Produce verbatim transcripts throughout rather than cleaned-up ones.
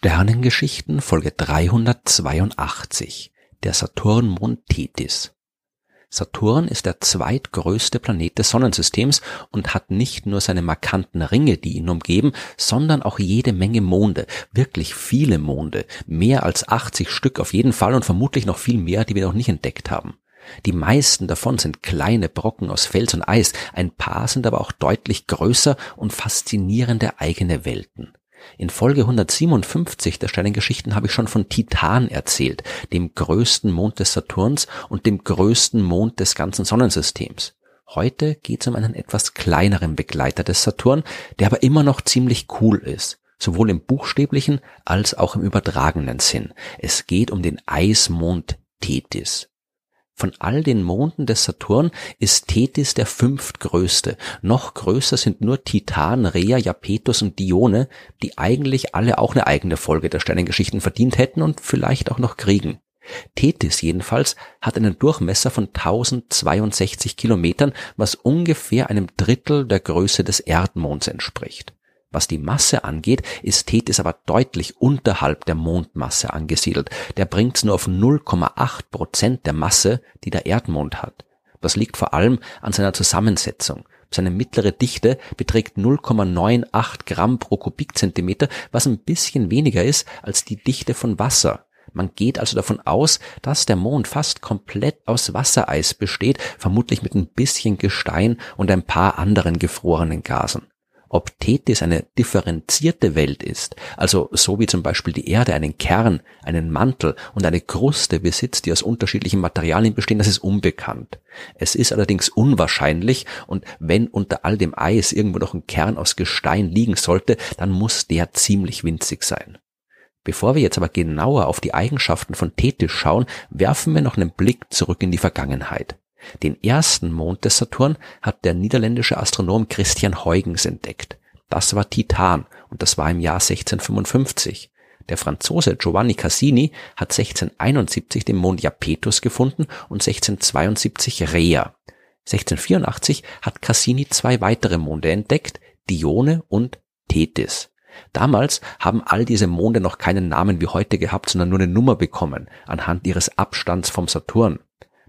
Sternengeschichten, Folge dreihundertzweiundachtzig, der Saturnmond Tethys. Saturn ist der zweitgrößte Planet des Sonnensystems und hat nicht nur seine markanten Ringe, die ihn umgeben, sondern auch jede Menge Monde, wirklich viele Monde, mehr als achtzig Stück auf jeden Fall und vermutlich noch viel mehr, die wir noch nicht entdeckt haben. Die meisten davon sind kleine Brocken aus Fels und Eis, ein paar sind aber auch deutlich größer und faszinierende eigene Welten. In Folge hundertsiebenundfünfzig der Sternengeschichten habe ich schon von Titan erzählt, dem größten Mond des Saturns und dem größten Mond des ganzen Sonnensystems. Heute geht es um einen etwas kleineren Begleiter des Saturn, der aber immer noch ziemlich cool ist, sowohl im buchstäblichen als auch im übertragenen Sinn. Es geht um den Eismond Tethys. Von all den Monden des Saturn ist Tethys der fünftgrößte. Noch größer sind nur Titan, Rhea, Japetus und Dione, die eigentlich alle auch eine eigene Folge der Sternengeschichten verdient hätten und vielleicht auch noch kriegen. Tethys jedenfalls hat einen Durchmesser von tausendzweiundsechzig Kilometern, was ungefähr einem Drittel der Größe des Erdmonds entspricht. Was die Masse angeht, ist Tethys aber deutlich unterhalb der Mondmasse angesiedelt. Der bringt's nur auf null Komma acht Prozent der Masse, die der Erdmond hat. Das liegt vor allem an seiner Zusammensetzung. Seine mittlere Dichte beträgt null Komma neunundneunzig Gramm pro Kubikzentimeter, was ein bisschen weniger ist als die Dichte von Wasser. Man geht also davon aus, dass der Mond fast komplett aus Wassereis besteht, vermutlich mit ein bisschen Gestein und ein paar anderen gefrorenen Gasen. Ob Tethys eine differenzierte Welt ist, also so wie zum Beispiel die Erde einen Kern, einen Mantel und eine Kruste besitzt, die aus unterschiedlichen Materialien bestehen, das ist unbekannt. Es ist allerdings unwahrscheinlich und wenn unter all dem Eis irgendwo noch ein Kern aus Gestein liegen sollte, dann muss der ziemlich winzig sein. Bevor wir jetzt aber genauer auf die Eigenschaften von Tethys schauen, werfen wir noch einen Blick zurück in die Vergangenheit. Den ersten Mond des Saturn hat der niederländische Astronom Christian Huygens entdeckt. Das war Titan und das war im Jahr sechzehnhundertfünfundfünfzig. Der Franzose Giovanni Cassini hat sechzehnhunderteinundsiebzig den Mond Japetus gefunden und sechzehnhundertzweiundsiebzig Rhea. sechzehnhundertvierundachtzig hat Cassini zwei weitere Monde entdeckt, Dione und Tethys. Damals haben all diese Monde noch keinen Namen wie heute gehabt, sondern nur eine Nummer bekommen, anhand ihres Abstands vom Saturn.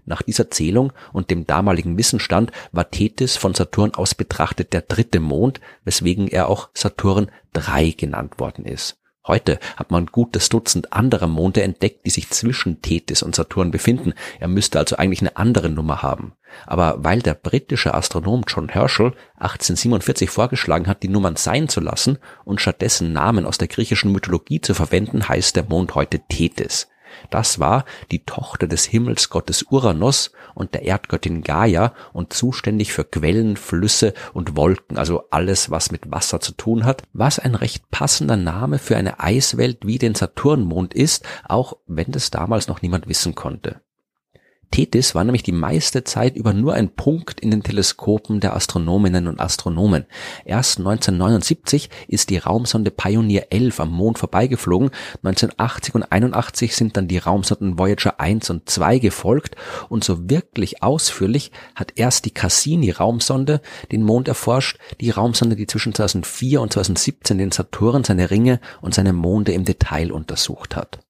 Nach dieser Zählung und dem damaligen Wissensstand war Tethys von Saturn aus betrachtet der dritte Mond, weswegen er auch Saturn drei genannt worden ist. Heute hat man ein gutes Dutzend anderer Monde entdeckt, die sich zwischen Tethys und Saturn befinden. Er müsste also eigentlich eine andere Nummer haben. Aber weil der britische Astronom John Herschel achtzehnhundertsiebenundvierzig vorgeschlagen hat, die Nummern sein zu lassen und stattdessen Namen aus der griechischen Mythologie zu verwenden, heißt der Mond heute Tethys. Das war die Tochter des Himmelsgottes Uranus und der Erdgöttin Gaia und zuständig für Quellen, Flüsse und Wolken, also alles, was mit Wasser zu tun hat, was ein recht passender Name für eine Eiswelt wie den Saturnmond ist, auch wenn das damals noch niemand wissen konnte. Tethys war nämlich die meiste Zeit über nur ein Punkt in den Teleskopen der Astronominnen und Astronomen. Erst neunzehnhundertneunundsiebzig ist die Raumsonde Pioneer elf am Mond vorbeigeflogen, neunzehnhundertachtzig und einundachtzig sind dann die Raumsonden Voyager eins und zwei gefolgt und so wirklich ausführlich hat erst die Cassini-Raumsonde den Mond erforscht, die Raumsonde, die zwischen zweitausendvier und zweitausendsiebzehn den Saturn, seine Ringe und seine Monde im Detail untersucht hat.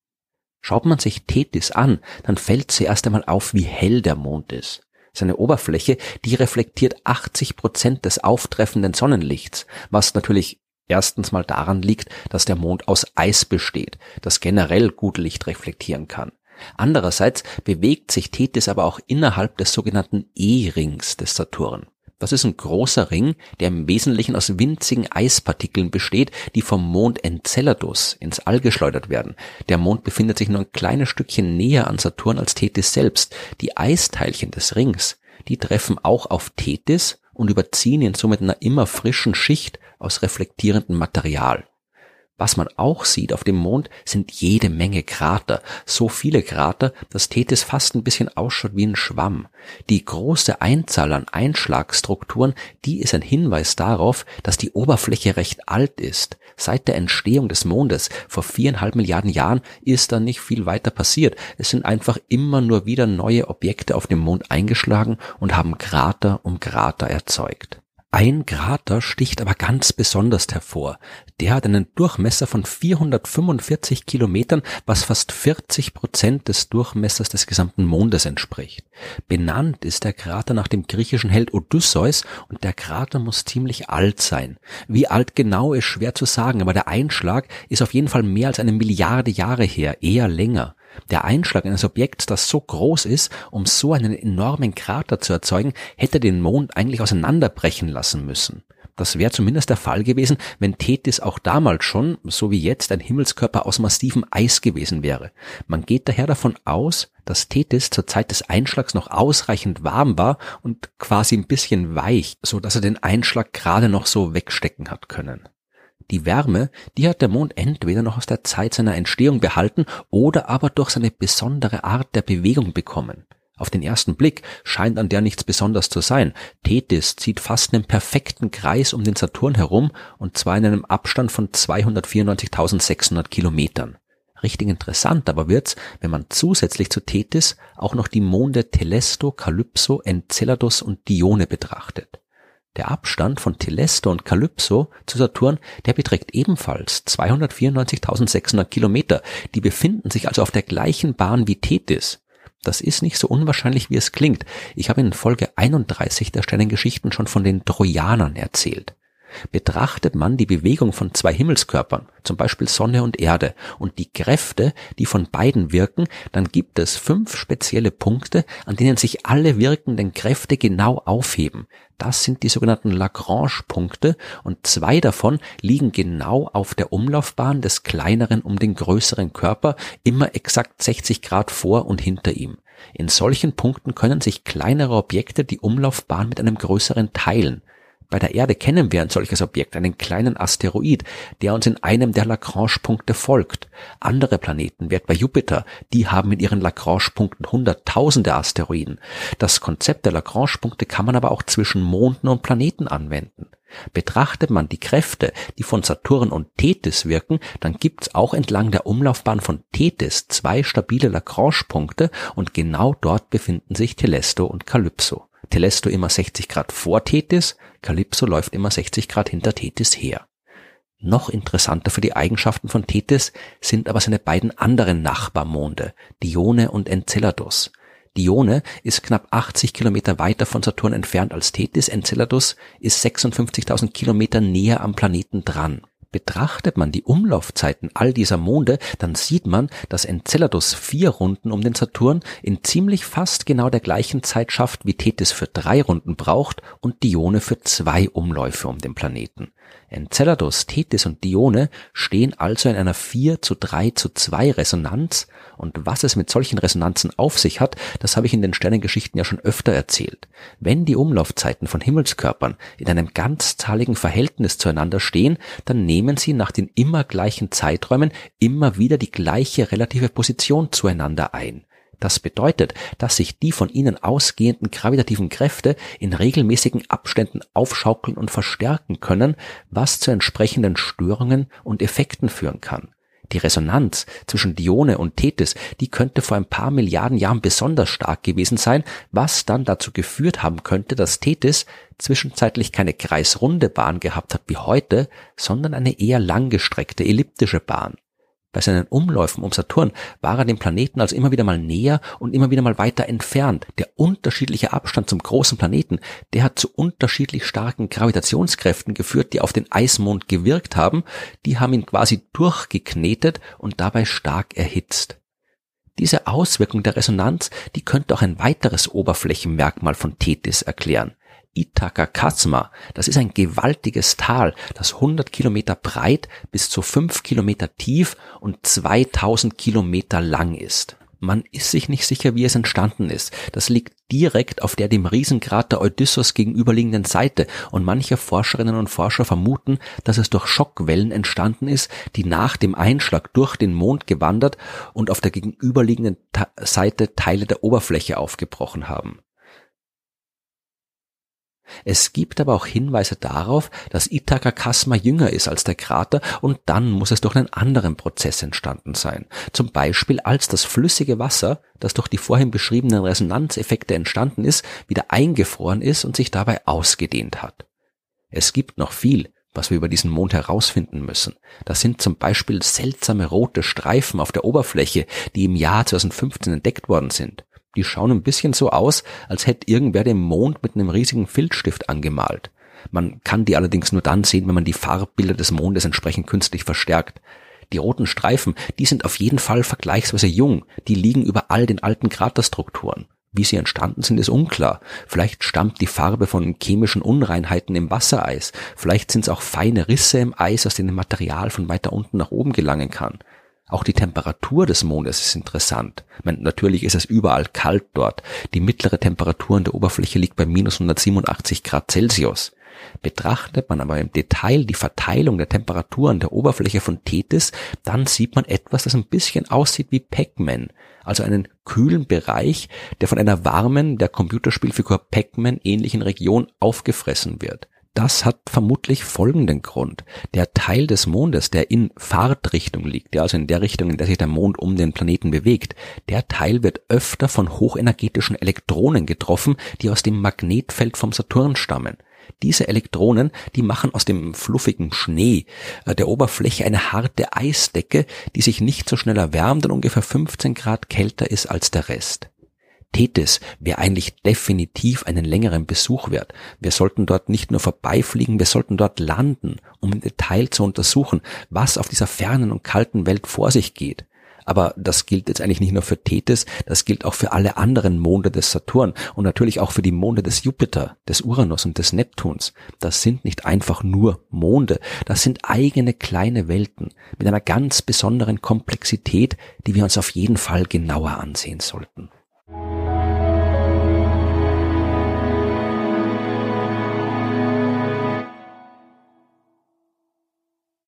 Schaut man sich Tethys an, dann fällt zuerst einmal auf, wie hell der Mond ist. Seine Oberfläche, die reflektiert achtzig Prozent des auftreffenden Sonnenlichts, was natürlich erstens mal daran liegt, dass der Mond aus Eis besteht, das generell gut Licht reflektieren kann. Andererseits bewegt sich Tethys aber auch innerhalb des sogenannten E-Rings des Saturn. Das ist ein großer Ring, der im Wesentlichen aus winzigen Eispartikeln besteht, die vom Mond Enceladus ins All geschleudert werden. Der Mond befindet sich nur ein kleines Stückchen näher an Saturn als Tethys selbst. Die Eisteilchen des Rings, die treffen auch auf Tethys und überziehen ihn somit einer immer frischen Schicht aus reflektierendem Material. Was man auch sieht auf dem Mond, sind jede Menge Krater. So viele Krater, dass Tethys fast ein bisschen ausschaut wie ein Schwamm. Die große Einzahl an Einschlagstrukturen, die ist ein Hinweis darauf, dass die Oberfläche recht alt ist. Seit der Entstehung des Mondes vor viereinhalb Milliarden Jahren ist da nicht viel weiter passiert. Es sind einfach immer nur wieder neue Objekte auf dem Mond eingeschlagen und haben Krater um Krater erzeugt. Ein Krater sticht aber ganz besonders hervor. Der hat einen Durchmesser von vierhundertfünfundvierzig Kilometern, was fast vierzig Prozent des Durchmessers des gesamten Mondes entspricht. Benannt ist der Krater nach dem griechischen Held Odysseus und der Krater muss ziemlich alt sein. Wie alt genau ist schwer zu sagen, aber der Einschlag ist auf jeden Fall mehr als eine Milliarde Jahre her, eher länger. Der Einschlag eines Objekts, das so groß ist, um so einen enormen Krater zu erzeugen, hätte den Mond eigentlich auseinanderbrechen lassen müssen. Das wäre zumindest der Fall gewesen, wenn Tethys auch damals schon, so wie jetzt, ein Himmelskörper aus massivem Eis gewesen wäre. Man geht daher davon aus, dass Tethys zur Zeit des Einschlags noch ausreichend warm war und quasi ein bisschen weich, so dass er den Einschlag gerade noch so wegstecken hat können. Die Wärme, die hat der Mond entweder noch aus der Zeit seiner Entstehung behalten oder aber durch seine besondere Art der Bewegung bekommen. Auf den ersten Blick scheint an der nichts besonders zu sein. Tethys zieht fast einen perfekten Kreis um den Saturn herum und zwar in einem Abstand von zweihundertvierundneunzigtausendsechshundert Kilometern. Richtig interessant aber wird's, wenn man zusätzlich zu Tethys auch noch die Monde Telesto, Calypso, Enceladus und Dione betrachtet. Der Abstand von Telesto und Kalypso zu Saturn, der beträgt ebenfalls zweihundertvierundneunzigtausendsechshundert Kilometer. Die befinden sich also auf der gleichen Bahn wie Tethys. Das ist nicht so unwahrscheinlich, wie es klingt. Ich habe in Folge einunddreißig der Sternengeschichten schon von den Trojanern erzählt. Betrachtet man die Bewegung von zwei Himmelskörpern, zum Beispiel Sonne und Erde, und die Kräfte, die von beiden wirken, dann gibt es fünf spezielle Punkte, an denen sich alle wirkenden Kräfte genau aufheben. Das sind die sogenannten Lagrange-Punkte und zwei davon liegen genau auf der Umlaufbahn des kleineren um den größeren Körper, immer exakt sechzig Grad vor und hinter ihm. In solchen Punkten können sich kleinere Objekte die Umlaufbahn mit einem größeren teilen. Bei der Erde kennen wir ein solches Objekt, einen kleinen Asteroid, der uns in einem der Lagrange-Punkte folgt. Andere Planeten, wie etwa Jupiter, die haben mit ihren Lagrange-Punkten hunderttausende Asteroiden. Das Konzept der Lagrange-Punkte kann man aber auch zwischen Monden und Planeten anwenden. Betrachtet man die Kräfte, die von Saturn und Tethys wirken, dann gibt's auch entlang der Umlaufbahn von Tethys zwei stabile Lagrange-Punkte und genau dort befinden sich Telesto und Kalypso. Telesto immer sechzig Grad vor Tethys, Kalypso läuft immer sechzig Grad hinter Tethys her. Noch interessanter für die Eigenschaften von Tethys sind aber seine beiden anderen Nachbarmonde, Dione und Enceladus. Dione ist knapp achtzig Kilometer weiter von Saturn entfernt als Tethys, Enceladus ist sechsundfünfzigtausend Kilometer näher am Planeten dran. Betrachtet man die Umlaufzeiten all dieser Monde, dann sieht man, dass Enceladus vier Runden um den Saturn in ziemlich fast genau der gleichen Zeit schafft, wie Tethys für drei Runden braucht und Dione für zwei Umläufe um den Planeten. Enceladus, Tethys und Dione stehen also in einer vier zu drei zu zwei Resonanz und was es mit solchen Resonanzen auf sich hat, das habe ich in den Sternengeschichten ja schon öfter erzählt. Wenn die Umlaufzeiten von Himmelskörpern in einem ganzzahligen Verhältnis zueinander stehen, dann nehmen sie nach den immer gleichen Zeiträumen immer wieder die gleiche relative Position zueinander ein. Das bedeutet, dass sich die von ihnen ausgehenden gravitativen Kräfte in regelmäßigen Abständen aufschaukeln und verstärken können, was zu entsprechenden Störungen und Effekten führen kann. Die Resonanz zwischen Dione und Tethys, die könnte vor ein paar Milliarden Jahren besonders stark gewesen sein, was dann dazu geführt haben könnte, dass Tethys zwischenzeitlich keine kreisrunde Bahn gehabt hat wie heute, sondern eine eher langgestreckte elliptische Bahn. Bei seinen Umläufen um Saturn war er dem Planeten also immer wieder mal näher und immer wieder mal weiter entfernt. Der unterschiedliche Abstand zum großen Planeten, der hat zu unterschiedlich starken Gravitationskräften geführt, die auf den Eismond gewirkt haben. Die haben ihn quasi durchgeknetet und dabei stark erhitzt. Diese Auswirkung der Resonanz, die könnte auch ein weiteres Oberflächenmerkmal von Tethys erklären. Ithaca Chasma, das ist ein gewaltiges Tal, das hundert Kilometer breit bis zu fünf Kilometer tief und zweitausend Kilometer lang ist. Man ist sich nicht sicher, wie es entstanden ist. Das liegt direkt auf der dem Riesenkrater Odysseus gegenüberliegenden Seite und manche Forscherinnen und Forscher vermuten, dass es durch Schockwellen entstanden ist, die nach dem Einschlag durch den Mond gewandert und auf der gegenüberliegenden Ta- Seite Teile der Oberfläche aufgebrochen haben. Es gibt aber auch Hinweise darauf, dass Ithaca Chasma jünger ist als der Krater und dann muss es durch einen anderen Prozess entstanden sein. Zum Beispiel als das flüssige Wasser, das durch die vorhin beschriebenen Resonanzeffekte entstanden ist, wieder eingefroren ist und sich dabei ausgedehnt hat. Es gibt noch viel, was wir über diesen Mond herausfinden müssen. Das sind zum Beispiel seltsame rote Streifen auf der Oberfläche, die im Jahr zweitausendfünfzehn entdeckt worden sind. Die schauen ein bisschen so aus, als hätte irgendwer den Mond mit einem riesigen Filzstift angemalt. Man kann die allerdings nur dann sehen, wenn man die Farbbilder des Mondes entsprechend künstlich verstärkt. Die roten Streifen, die sind auf jeden Fall vergleichsweise jung. Die liegen über all den alten Kraterstrukturen. Wie sie entstanden sind, ist unklar. Vielleicht stammt die Farbe von chemischen Unreinheiten im Wassereis. Vielleicht sind es auch feine Risse im Eis, aus denen Material von weiter unten nach oben gelangen kann. Auch die Temperatur des Mondes ist interessant. Ich meine, natürlich ist es überall kalt dort. Die mittlere Temperatur an der Oberfläche liegt bei minus hundertsiebenundachtzig Grad Celsius. Betrachtet man aber im Detail die Verteilung der Temperatur an der Oberfläche von Tethys, dann sieht man etwas, das ein bisschen aussieht wie Pac-Man, also einen kühlen Bereich, der von einer warmen, der Computerspielfigur Pac-Man ähnlichen Region aufgefressen wird. Das hat vermutlich folgenden Grund. Der Teil des Mondes, der in Fahrtrichtung liegt, also in der Richtung, in der sich der Mond um den Planeten bewegt, der Teil wird öfter von hochenergetischen Elektronen getroffen, die aus dem Magnetfeld vom Saturn stammen. Diese Elektronen, die machen aus dem fluffigen Schnee der Oberfläche eine harte Eisdecke, die sich nicht so schnell erwärmt und ungefähr fünfzehn Grad kälter ist als der Rest. Tethys wäre eigentlich definitiv einen längeren Besuch wert. Wir sollten dort nicht nur vorbeifliegen, wir sollten dort landen, um im Detail zu untersuchen, was auf dieser fernen und kalten Welt vor sich geht. Aber das gilt jetzt eigentlich nicht nur für Tethys, das gilt auch für alle anderen Monde des Saturn und natürlich auch für die Monde des Jupiter, des Uranus und des Neptuns. Das sind nicht einfach nur Monde, das sind eigene kleine Welten mit einer ganz besonderen Komplexität, die wir uns auf jeden Fall genauer ansehen sollten.